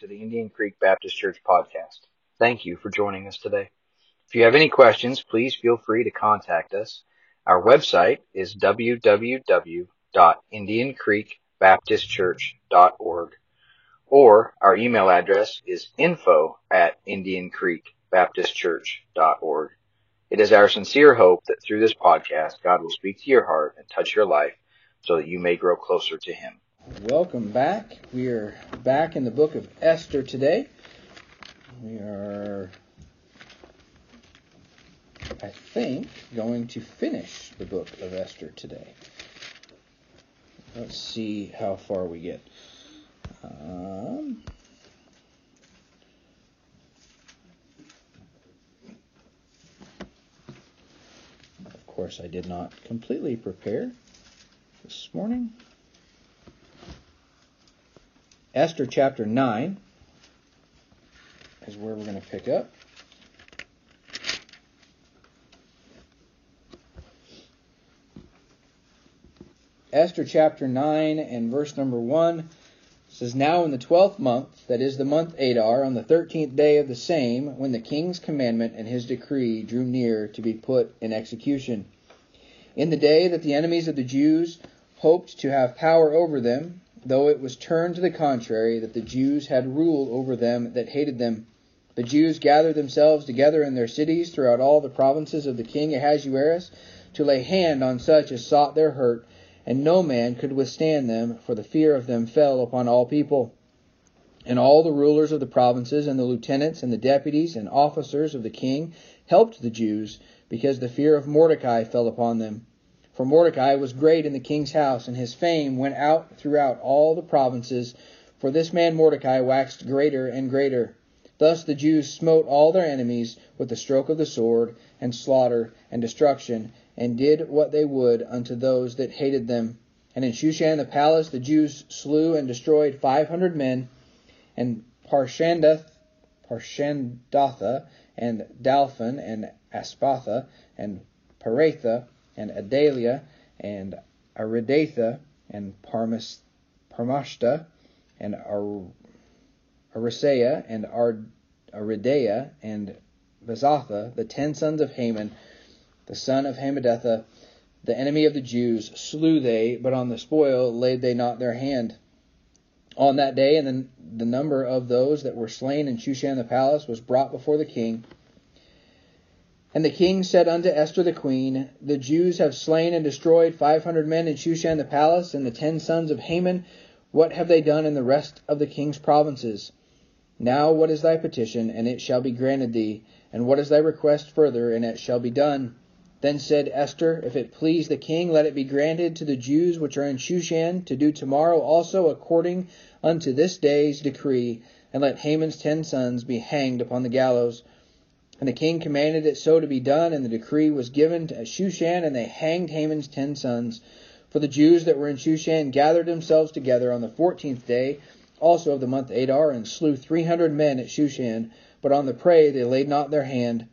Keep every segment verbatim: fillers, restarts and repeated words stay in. to the Indian Creek Baptist Church podcast. Thank you for joining us today. If you have any questions, please feel free to contact us. Our website is w w w dot indian creek baptist church dot org, or our email address is info at indian creek baptist church dot org. It is our sincere hope that through this podcast, God will speak to your heart and touch your life so that you may grow closer to Him. Welcome back. We are back in the book of Esther today. We are, I think, going to finish the book of Esther today. Let's see how far we get. Um, of course, I did not completely prepare this morning. Esther chapter nine is where we're going to pick up. Esther chapter nine and verse number one. It says, "Now in the twelfth month, that is the month Adar, on the thirteenth day of the same, when the king's commandment and his decree drew near to be put in execution, in the day that the enemies of the Jews hoped to have power over them, though it was turned to the contrary, that the Jews had rule over them that hated them, the Jews gathered themselves together in their cities throughout all the provinces of the king Ahasuerus, to lay hand on such as sought their hurt, and no man could withstand them, for the fear of them fell upon all people. And all the rulers of the provinces, and the lieutenants, and the deputies, and officers of the king helped the Jews, because the fear of Mordecai fell upon them. For Mordecai was great in the king's house, and his fame went out throughout all the provinces. For this man Mordecai waxed greater and greater. Thus the Jews smote all their enemies with the stroke of the sword, and slaughter, and destruction, and did what they would unto those that hated them. And in Shushan the palace the Jews slew and destroyed five hundred men, and Parshandatha, and Dalphon, and Aspatha, and Paretha, and Adalia, and Aridatha, and Parmashta, and Arisea, and Aridea, and Bazatha, the ten sons of Haman, the son of Hammedatha, the enemy of the Jews, slew they, but on the spoil laid they not their hand. On that day, and then the number of those that were slain in Shushan the palace was brought before the king. And the king said unto Esther the queen, The Jews have slain and destroyed five hundred men in Shushan the palace, and the ten sons of Haman. What have they done in the rest of the king's provinces? Now what is thy petition, and it shall be granted thee? And what is thy request further, and it shall be done? Then said Esther, If it please the king, let it be granted to the Jews which are in Shushan to do tomorrow also according unto this day's decree, and let Haman's ten sons be hanged upon the gallows. And the king commanded it so to be done, and the decree was given to Shushan, and they hanged Haman's ten sons. For the Jews that were in Shushan gathered themselves together on the fourteenth day, also of the month Adar, and slew three hundred men at Shushan, but on the prey they laid not their hand.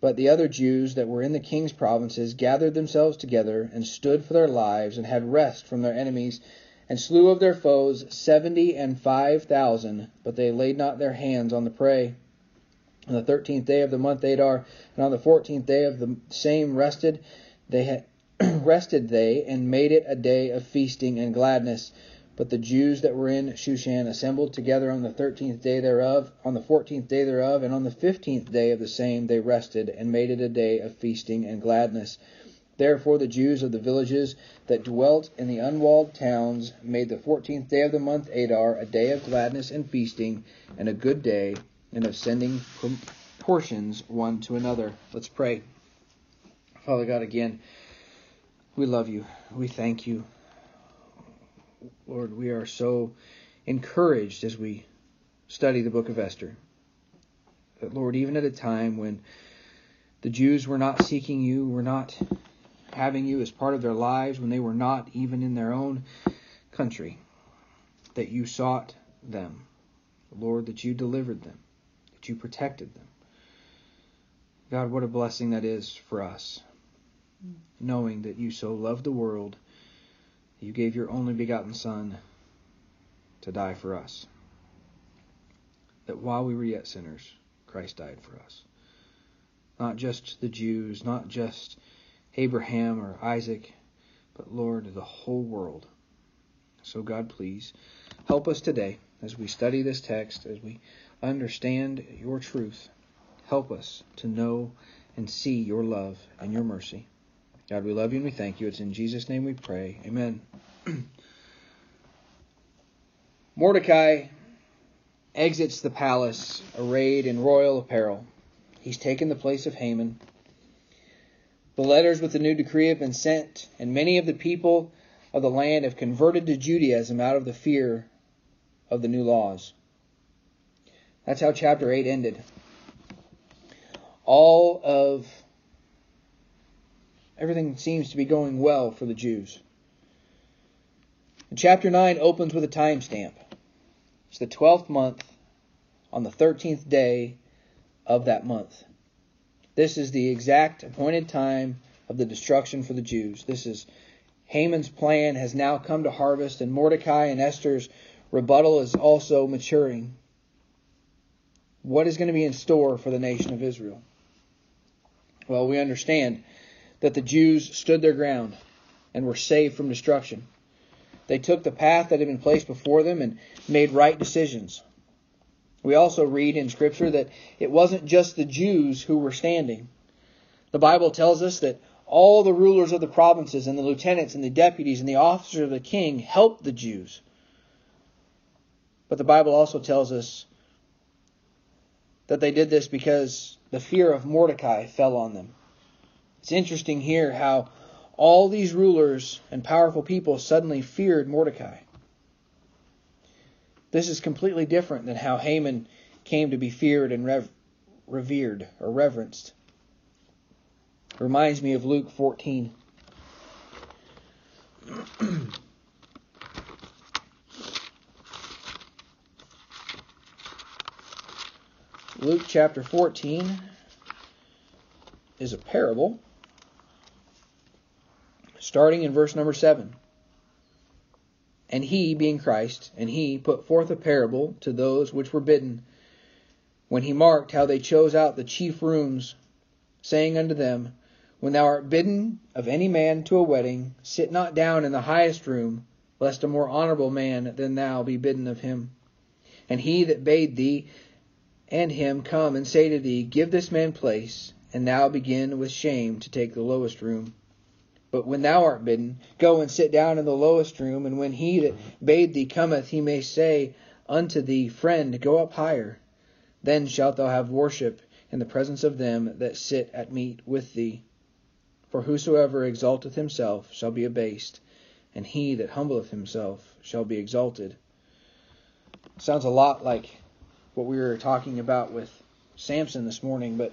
But the other Jews that were in the king's provinces gathered themselves together, and stood for their lives, and had rest from their enemies, and slew of their foes seventy and five thousand, but they laid not their hands on the prey. On the thirteenth day of the month Adar, and on the fourteenth day of the same rested they, had rested they, and made it a day of feasting and gladness. But the Jews that were in Shushan assembled together on the thirteenth day thereof, on the fourteenth day thereof, and on the fifteenth day of the same they rested, and made it a day of feasting and gladness. Therefore the Jews of the villages that dwelt in the unwalled towns made the fourteenth day of the month Adar a day of gladness and feasting, and a good day, and of sending portions one to another." Let's pray. Father God, again, we love you. We thank you. Lord, we are so encouraged as we study the book of Esther, that, Lord, even at a time when the Jews were not seeking you, were not having you as part of their lives, when they were not even in their own country, that you sought them, Lord, that you delivered them, that you protected them. God, what a blessing that is for us, knowing that you so loved the world. You gave your only begotten Son to die for us. that while we were yet sinners, Christ died for us. Not just the Jews, not just Abraham or Isaac, but Lord, the whole world. So God, please help us today as we study this text, as we understand your truth. Help us to know and see your love and your mercy. God, we love you and we thank you. It's in Jesus' name we pray. Amen. Mordecai exits the palace arrayed in royal apparel. He's taken the place of Haman. The letters with the new decree have been sent, and many of the people of the land have converted to Judaism out of the fear of the new laws. That's how chapter eight ended. All of everything seems to be going well for the Jews. And chapter nine opens with a timestamp. It's the twelfth month on the thirteenth day of that month. This is the exact appointed time of the destruction for the Jews. This is Haman's plan has now come to harvest, and Mordecai and Esther's rebuttal is also maturing. What is going to be in store for the nation of Israel? Well, we understand that the Jews stood their ground and were saved from destruction. They took the path that had been placed before them and made right decisions. We also read in Scripture that it wasn't just the Jews who were standing. The Bible tells us that all the rulers of the provinces and the lieutenants and the deputies and the officers of the king helped the Jews. But the Bible also tells us that they did this because the fear of Mordecai fell on them. It's interesting here how all these rulers and powerful people suddenly feared Mordecai. This is completely different than how Haman came to be feared and rev- revered or reverenced. It reminds me of Luke fourteen. Luke chapter fourteen is a parable, starting in verse number seven. And he, being Christ, and he put forth a parable to those which were bidden, when he marked how they chose out the chief rooms, saying unto them, When thou art bidden of any man to a wedding, sit not down in the highest room, lest a more honorable man than thou be bidden of him. And he that bade thee and him come and say to thee, Give this man place, and thou begin with shame to take the lowest room. But when thou art bidden, go and sit down in the lowest room, and when he that bade thee cometh, he may say unto thee, Friend, go up higher. Then shalt thou have worship in the presence of them that sit at meat with thee. For whosoever exalteth himself shall be abased, and he that humbleth himself shall be exalted. Sounds a lot like what we were talking about with Samson this morning, but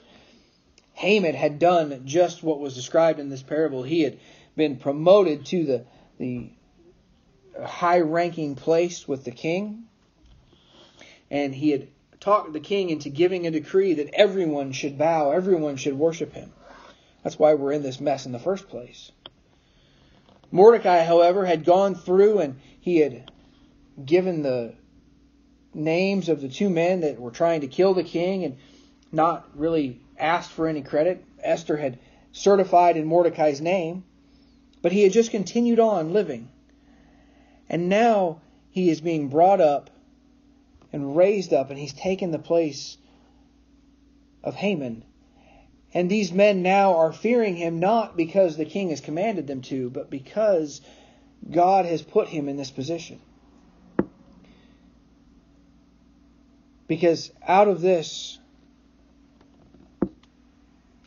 Haman had done just what was described in this parable. He had been promoted to the, the high-ranking place with the king, and he had talked the king into giving a decree that everyone should bow, everyone should worship him. That's why we're in this mess in the first place. Mordecai, however, had gone through and he had given the names of the two men that were trying to kill the king and not really asked for any credit. Esther had certified in Mordecai's name, but he had just continued on living. And now he is being brought up and raised up, and he's taken the place of Haman. And these men now are fearing him, not because the king has commanded them to, but because God has put him in this position. Because out of this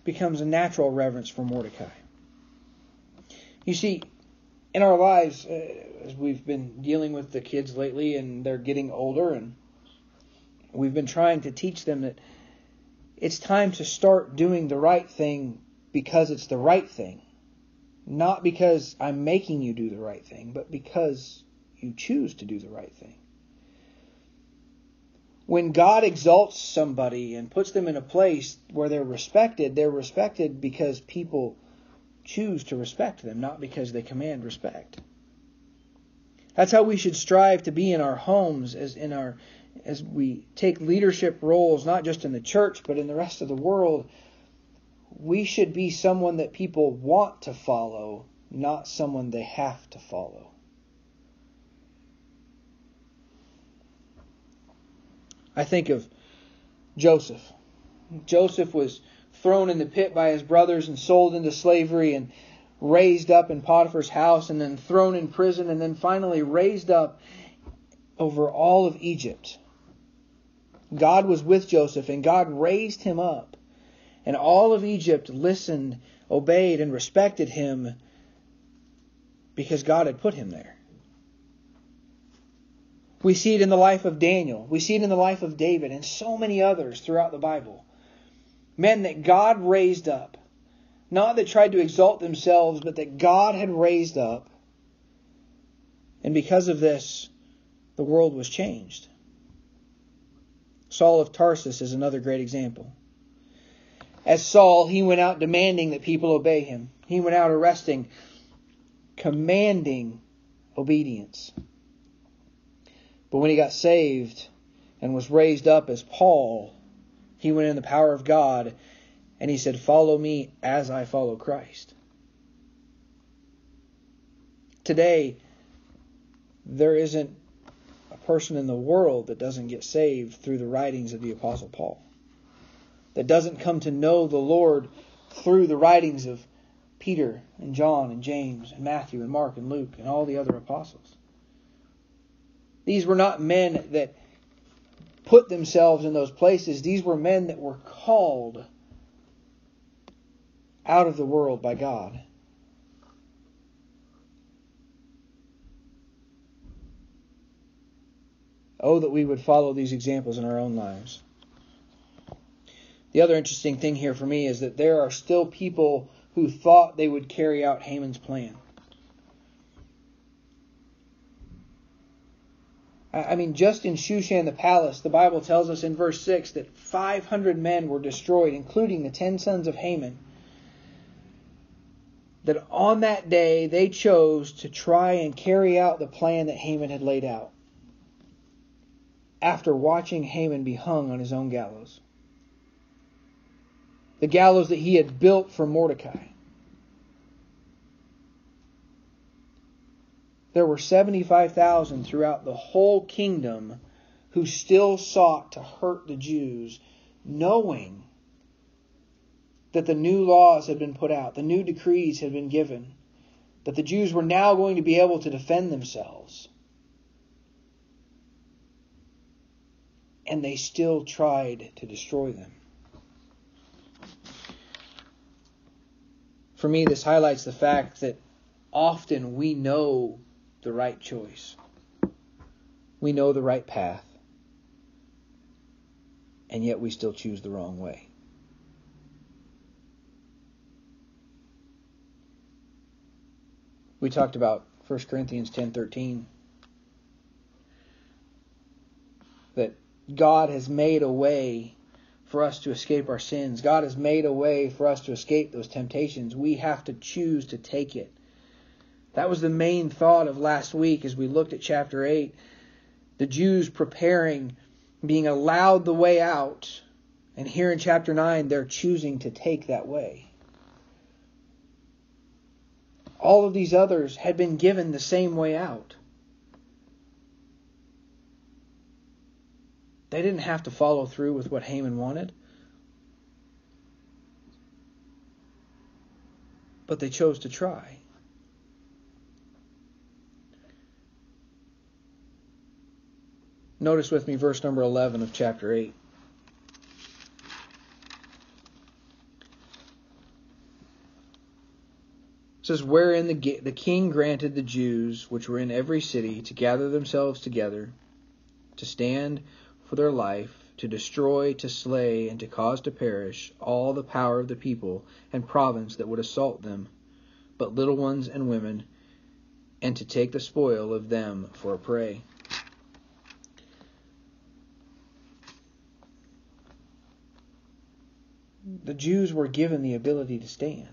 becomes a natural reverence for Mordecai. You see, in our lives, uh, as we've been dealing with the kids lately and they're getting older, and we've been trying to teach them that it's time to start doing the right thing because it's the right thing. Not because I'm making you do the right thing, but because you choose to do the right thing. When God exalts somebody and puts them in a place where they're respected, they're respected because people choose to respect them, not because they command respect. That's how we should strive to be in our homes, as in our as we take leadership roles, not just in the church, but in the rest of the world. We should be someone that people want to follow, not someone they have to follow. I think of Joseph. Joseph was thrown in the pit by his brothers and sold into slavery and raised up in Potiphar's house and then thrown in prison and then finally raised up over all of Egypt. God was with Joseph and God raised him up. And all of Egypt listened, obeyed, and respected him because God had put him there. We see it in the life of Daniel. We see it in the life of David and so many others throughout the Bible. Men that God raised up. Not that tried to exalt themselves, but that God had raised up. And because of this, the world was changed. Saul of Tarsus is another great example. As Saul, he went out demanding that people obey him. He went out arresting, commanding obedience. But when he got saved and was raised up as Paul, he went in the power of God and he said, "Follow me as I follow Christ." Today, there isn't a person in the world that doesn't get saved through the writings of the Apostle Paul, that doesn't come to know the Lord through the writings of Peter and John and James and Matthew and Mark and Luke and all the other apostles. These were not men that put themselves in those places. These were men that were called out of the world by God. Oh, that we would follow these examples in our own lives. The other interesting thing here for me is that there are still people who thought they would carry out Haman's plan. I mean, just in Shushan the palace, the Bible tells us in verse six that five hundred men were destroyed, including the ten sons of Haman. That on that day, they chose to try and carry out the plan that Haman had laid out, after watching Haman be hung on his own gallows. The gallows that he had built for Mordecai. There were seventy-five thousand throughout the whole kingdom who still sought to hurt the Jews, knowing that the new laws had been put out, the new decrees had been given, that the Jews were now going to be able to defend themselves. And they still tried to destroy them. For me, this highlights the fact that often we know the right choice. We know the right path. And yet we still choose the wrong way. We talked about First Corinthians ten thirteen. That God has made a way for us to escape our sins. God has made a way for us to escape those temptations. We have to choose to take it. That was the main thought of last week as we looked at chapter eight. The Jews preparing, being allowed the way out. And here in chapter nine, they're choosing to take that way. All of these others had been given the same way out. They didn't have to follow through with what Haman wanted. But they chose to try. Notice with me verse number eleven of chapter eight. It says, "Wherein the, the king granted the Jews, which were in every city, to gather themselves together, to stand for their life, to destroy, to slay, and to cause to perish all the power of the people and province that would assault them, but little ones and women, and to take the spoil of them for a prey." The Jews were given the ability to stand.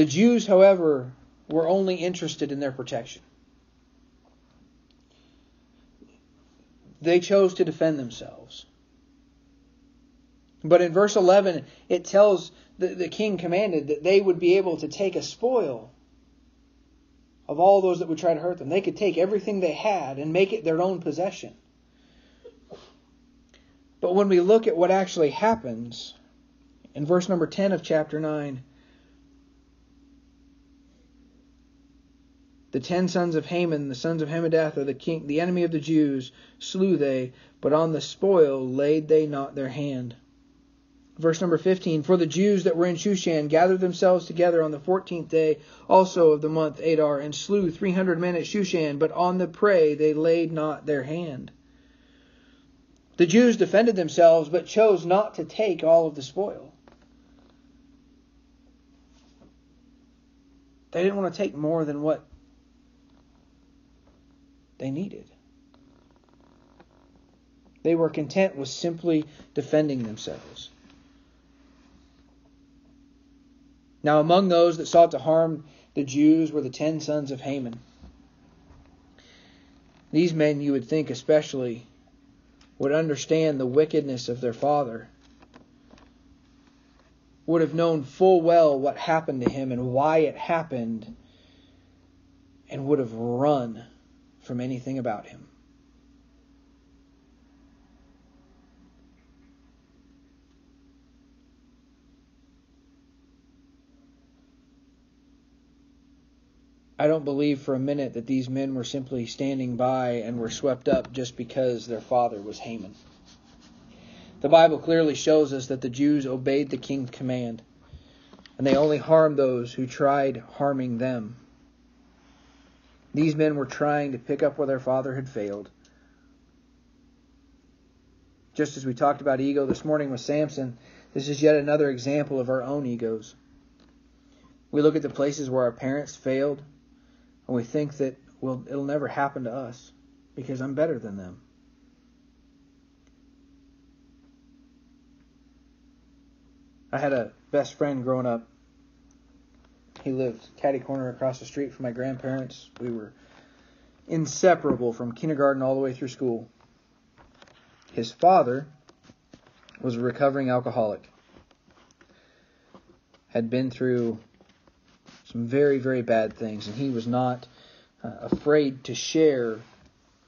The Jews, however, were only interested in their protection. They chose to defend themselves. But in verse eleven, it tells the, the king commanded that they would be able to take a spoil of all those that would try to hurt them. They could take everything they had and make it their own possession. But when we look at what actually happens, in verse number ten of chapter nine, the ten sons of Haman, the sons of Hammedatha, the king, the enemy of the Jews, slew they, but on the spoil laid they not their hand. Verse number fifteen, for the Jews that were in Shushan gathered themselves together on the fourteenth day also of the month Adar, and slew three hundred men at Shushan, but on the prey they laid not their hand. The Jews defended themselves, but chose not to take all of the spoil. They didn't want to take more than what they needed. They were content with simply defending themselves. Now among those that sought to harm the Jews were the ten sons of Haman. These men, you would think especially, would understand the wickedness of their father, would have known full well what happened to him and why it happened, and would have run from anything about him. I don't believe for a minute that these men were simply standing by and were swept up just because their father was Haman. The Bible clearly shows us that the Jews obeyed the king's command, and they only harmed those who tried harming them. These men were trying to pick up where their father had failed. Just as we talked about ego this morning with Samson, this is yet another example of our own egos. We look at the places where our parents failed, and we think that well, it'll never happen to us because I'm better than them. I had a best friend growing up. He lived catty corner across the street from my grandparents. We were inseparable from kindergarten all the way through school. His father was a recovering alcoholic. Had been through some very, very bad things, and he was not uh, afraid to share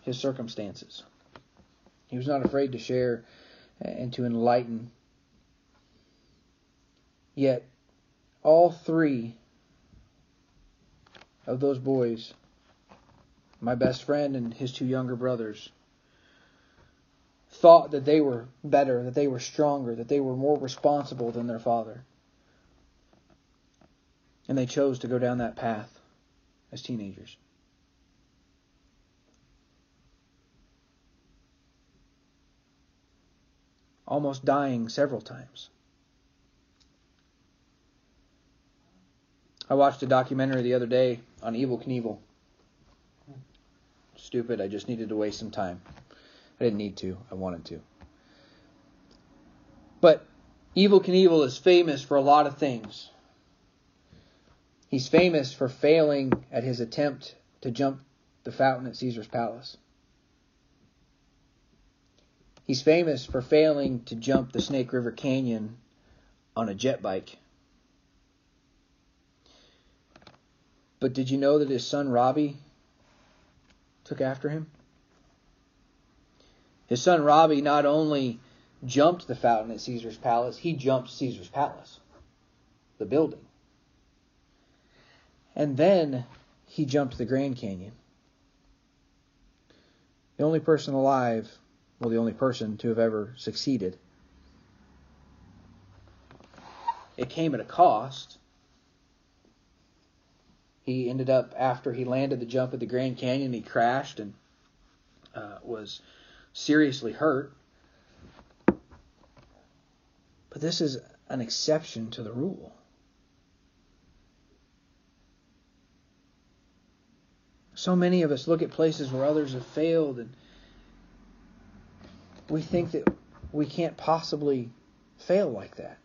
his circumstances. He was not afraid to share and to enlighten. Yet, all three of those boys, my best friend and his two younger brothers, thought that they were better, that they were stronger, that they were more responsible than their father. And they chose to go down that path as teenagers. Almost dying several times. I watched a documentary the other day on Evel Knievel. Stupid, I just needed to waste some time. I didn't need to, I wanted to. But Evel Knievel is famous for a lot of things. He's famous for failing at his attempt to jump the fountain at Caesar's Palace. He's famous for failing to jump the Snake River Canyon on a jet bike. But did you know that his son Robbie took after him? His son Robbie not only jumped the fountain at Caesar's Palace, he jumped Caesar's Palace, the building. And then he jumped the Grand Canyon. The only person alive, well, the only person to have ever succeeded. It came at a cost. He ended up, after he landed the jump at the Grand Canyon, he crashed and uh, was seriously hurt. But this is an exception to the rule. So many of us look at places where others have failed, and we think that we can't possibly fail like that.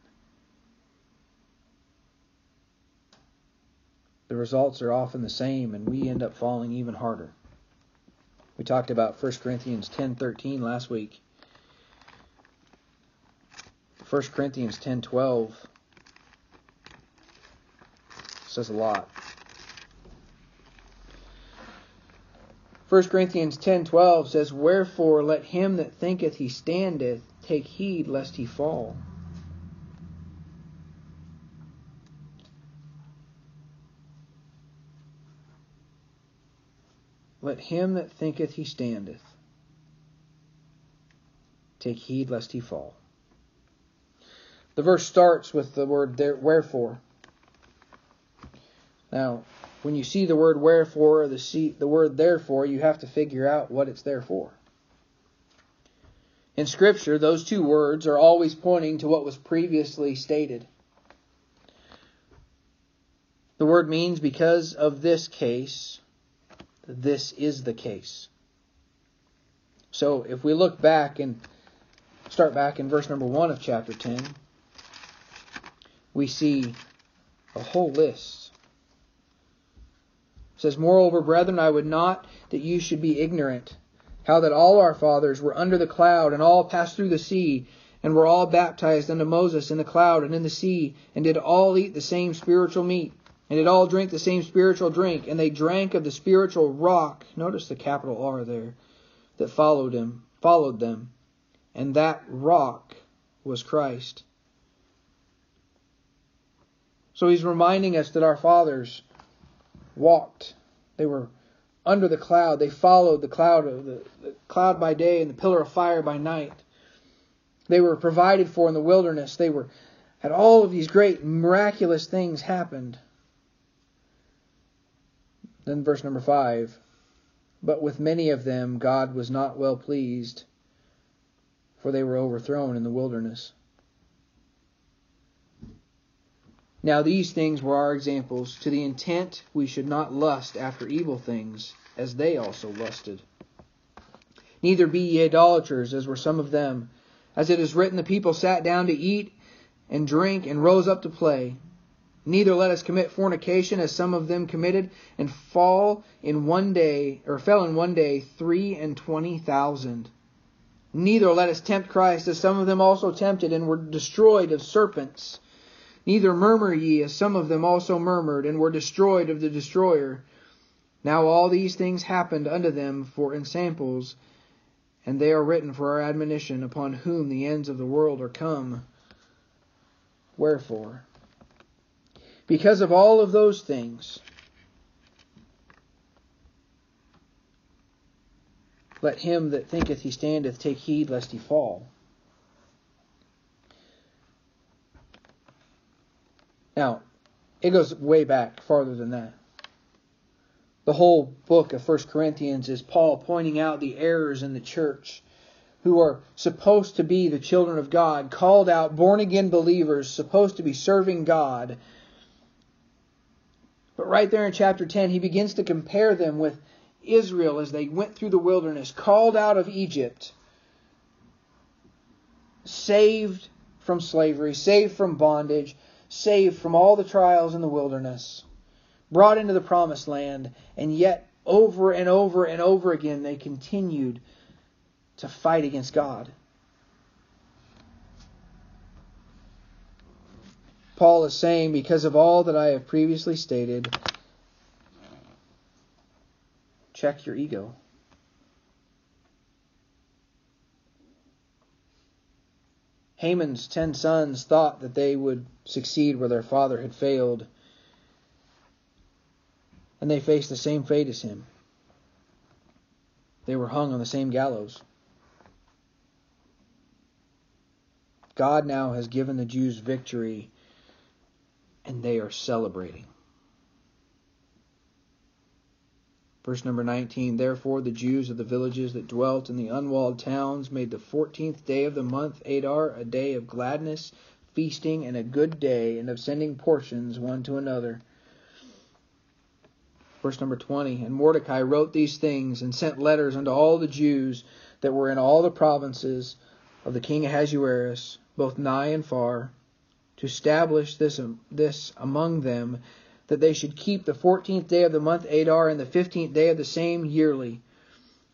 the results are often the same, and we end up falling even harder. We talked about First Corinthians ten thirteen last week. First Corinthians ten twelve says a lot. First Corinthians ten twelve says, "Wherefore let him that thinketh he standeth take heed lest he fall." Let him that thinketh he standeth take heed lest he fall. The verse starts with the word there, wherefore. Now, when you see the word wherefore or the, see, the word therefore, you have to figure out what it's there for. In Scripture, those two words are always pointing to what was previously stated. The word means because of this case, this is the case. So if we look back and start back in verse number one of chapter ten, we see a whole list. It says, "Moreover, brethren, I would not that you should be ignorant, how that all our fathers were under the cloud, and all passed through the sea, and were all baptized unto Moses in the cloud and in the sea, and did all eat the same spiritual meat, and did all drink the same spiritual drink, and they drank of the spiritual rock," notice the capital R there, "that followed him, followed them, and that rock was Christ." So he's reminding us that our fathers walked. They were under the cloud. They followed the cloud of the, the cloud by day and the pillar of fire by night. They were provided for in the wilderness. They were had all of these great miraculous things happened. Then verse number five, "But with many of them God was not well pleased, for they were overthrown in the wilderness." Now these things were our examples, to the intent we should not lust after evil things, as they also lusted. "Neither be ye idolaters, as were some of them. As it is written, the people sat down to eat and drink and rose up to play. Neither let us commit fornication, as some of them committed, and fall in one day, or fell in one day, three and twenty thousand. Neither let us tempt Christ, as some of them also tempted, and were destroyed of serpents. Neither murmur ye, as some of them also murmured, and were destroyed of the destroyer. Now all these things happened unto them for ensamples, and they are written for our admonition, upon whom the ends of the world are come. Wherefore, because of all of those things, let him that thinketh he standeth take heed lest he fall." Now, it goes way back farther than that. The whole book of First Corinthians is Paul pointing out the errors in the church, who are supposed to be the children of God, called out, born-again believers, supposed to be serving God. But right there in chapter ten, he begins to compare them with Israel as they went through the wilderness, called out of Egypt, saved from slavery, saved from bondage, saved from all the trials in the wilderness, brought into the promised land, and yet over and over and over again they continued to fight against God. Paul is saying, because of all that I have previously stated, check your ego. Haman's ten sons thought that they would succeed where their father had failed, and they faced the same fate as him. They were hung on the same gallows. God now has given the Jews victory, and they are celebrating. Verse number nineteen, "Therefore the Jews of the villages that dwelt in the unwalled towns made the fourteenth day of the month Adar a day of gladness, feasting, and a good day, and of sending portions one to another." Verse number twenty, "And Mordecai wrote these things, and sent letters unto all the Jews that were in all the provinces of the king Ahasuerus, both nigh and far, to establish this, this among them, that they should keep the fourteenth day of the month Adar and the fifteenth day of the same yearly,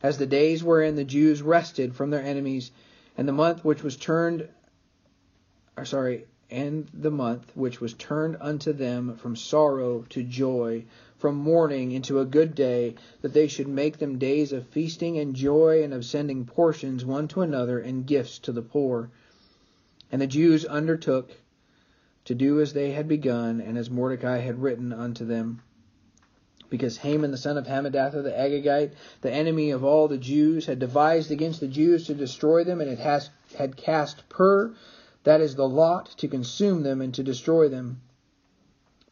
as the days wherein the Jews rested from their enemies, and the month which was turned, or sorry, and the month which was turned unto them from sorrow to joy, from mourning into a good day, that they should make them days of feasting and joy, and of sending portions one to another and gifts to the poor. And the Jews undertook to do as they had begun, and as Mordecai had written unto them. Because Haman the son of Hammedatha the Agagite, the enemy of all the Jews, had devised against the Jews to destroy them, and it has, had cast Pur, that is the lot, to consume them and to destroy them.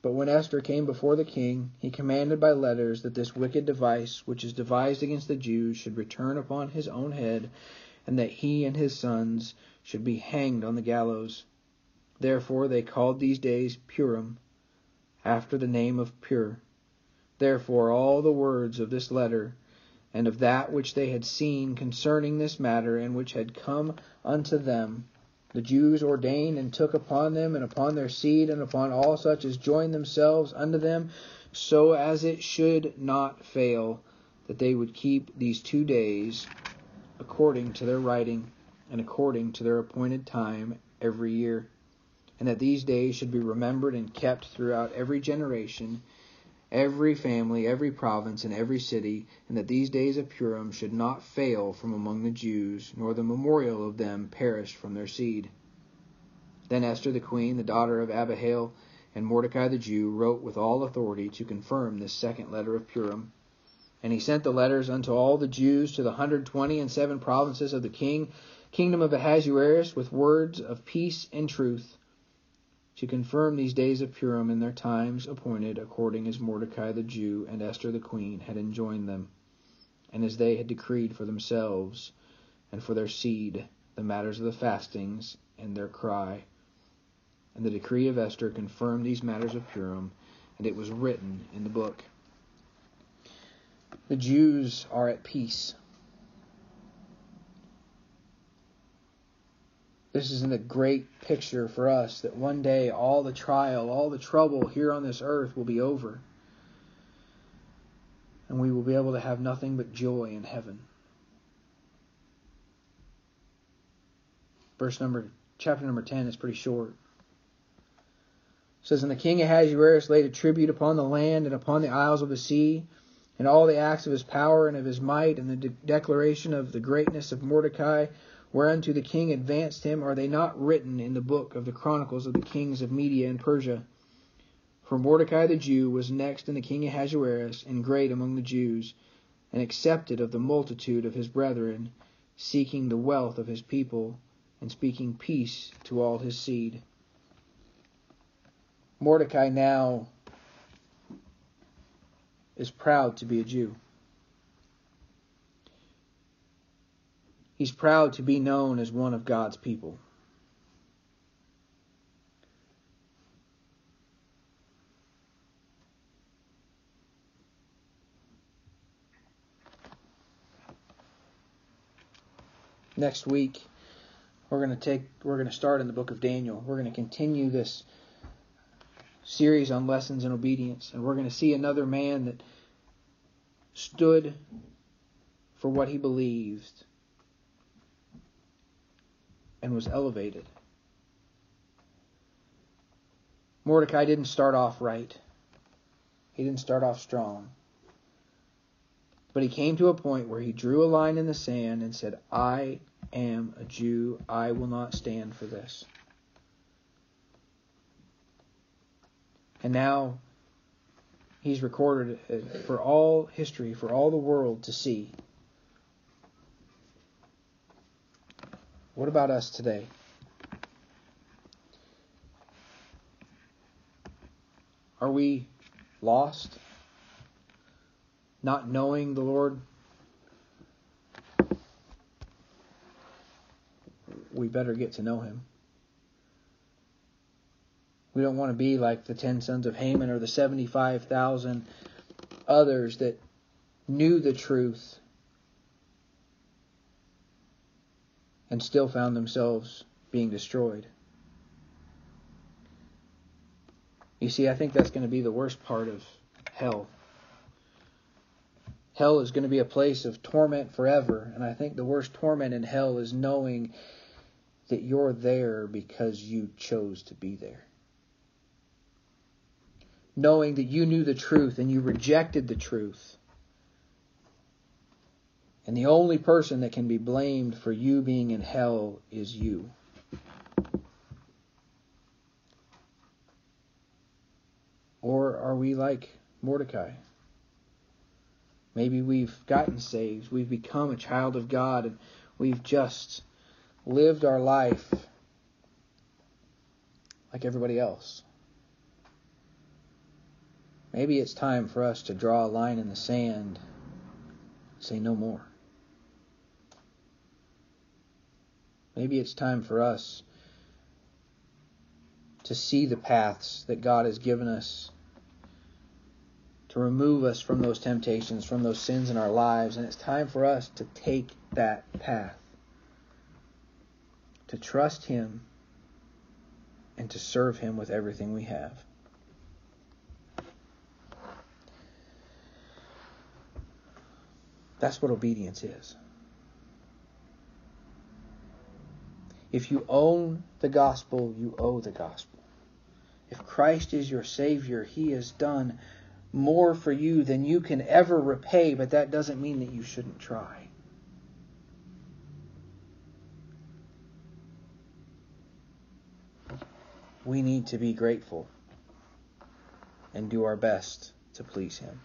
But when Esther came before the king, he commanded by letters that this wicked device, which is devised against the Jews, should return upon his own head, and that he and his sons should be hanged on the gallows. Therefore they called these days Purim, after the name of Pur. Therefore all the words of this letter, and of that which they had seen concerning this matter, and which had come unto them, the Jews ordained and took upon them, and upon their seed, and upon all such as joined themselves unto them, so as it should not fail, that they would keep these two days according to their writing, and according to their appointed time every year, and that these days should be remembered and kept throughout every generation, every family, every province, and every city, and that these days of Purim should not fail from among the Jews, nor the memorial of them perish from their seed. Then Esther the queen, the daughter of Abihail, and Mordecai the Jew, wrote with all authority to confirm this second letter of Purim. And he sent the letters unto all the Jews to the hundred twenty and seven provinces of the king, kingdom of Ahasuerus, with words of peace and truth, to confirm these days of Purim in their times appointed, according as Mordecai the Jew and Esther the queen had enjoined them, and as they had decreed for themselves and for their seed the matters of the fastings and their cry. And the decree of Esther confirmed these matters of Purim, and it was written in the book. The Jews are at peace. This is in the great picture for us, that one day all the trial, all the trouble here on this earth will be over, and we will be able to have nothing but joy in heaven. Verse number, chapter number ten is pretty short. It says, And the king Ahasuerus laid a tribute upon the land and upon the isles of the sea, and all the acts of his power and of his might, and the de- declaration of the greatness of Mordecai, whereunto the king advanced him, are they not written in the book of the chronicles of the kings of Media and Persia? For Mordecai the Jew was next in the king Ahasuerus, and great among the Jews, and accepted of the multitude of his brethren, seeking the wealth of his people, and speaking peace to all his seed. Mordecai now is proud to be a Jew. He's proud to be known as one of God's people. Next week, we're going to take we're going to start in the book of Daniel. We're going to continue this series on lessons in obedience, and we're going to see another man that stood for what he believed and was elevated. Mordecai didn't start off right. He didn't start off strong. But he came to a point where he drew a line in the sand and said, I am a Jew. I will not stand for this. And now he's recorded for all history, for all the world to see. What about us today? Are we lost, not knowing the Lord? We better get to know him. We don't want to be like the ten sons of Haman or the seventy-five thousand others that knew the truth and still found themselves being destroyed. You see, I think that's going to be the worst part of hell. Hell is going to be a place of torment forever. And I think the worst torment in hell is knowing that you're there because you chose to be there. Knowing that you knew the truth and you rejected the truth. And the only person that can be blamed for you being in hell is you. Or are we like Mordecai? Maybe we've gotten saved, we've become a child of God, and we've just lived our life like everybody else. Maybe it's time for us to draw a line in the sand, say no more. Maybe it's time for us to see the paths that God has given us, to remove us from those temptations, from those sins in our lives. And it's time for us to take that path, to trust Him, and to serve Him with everything we have. That's what obedience is. If you own the gospel, you owe the gospel. If Christ is your Savior, He has done more for you than you can ever repay, but that doesn't mean that you shouldn't try. We need to be grateful and do our best to please Him.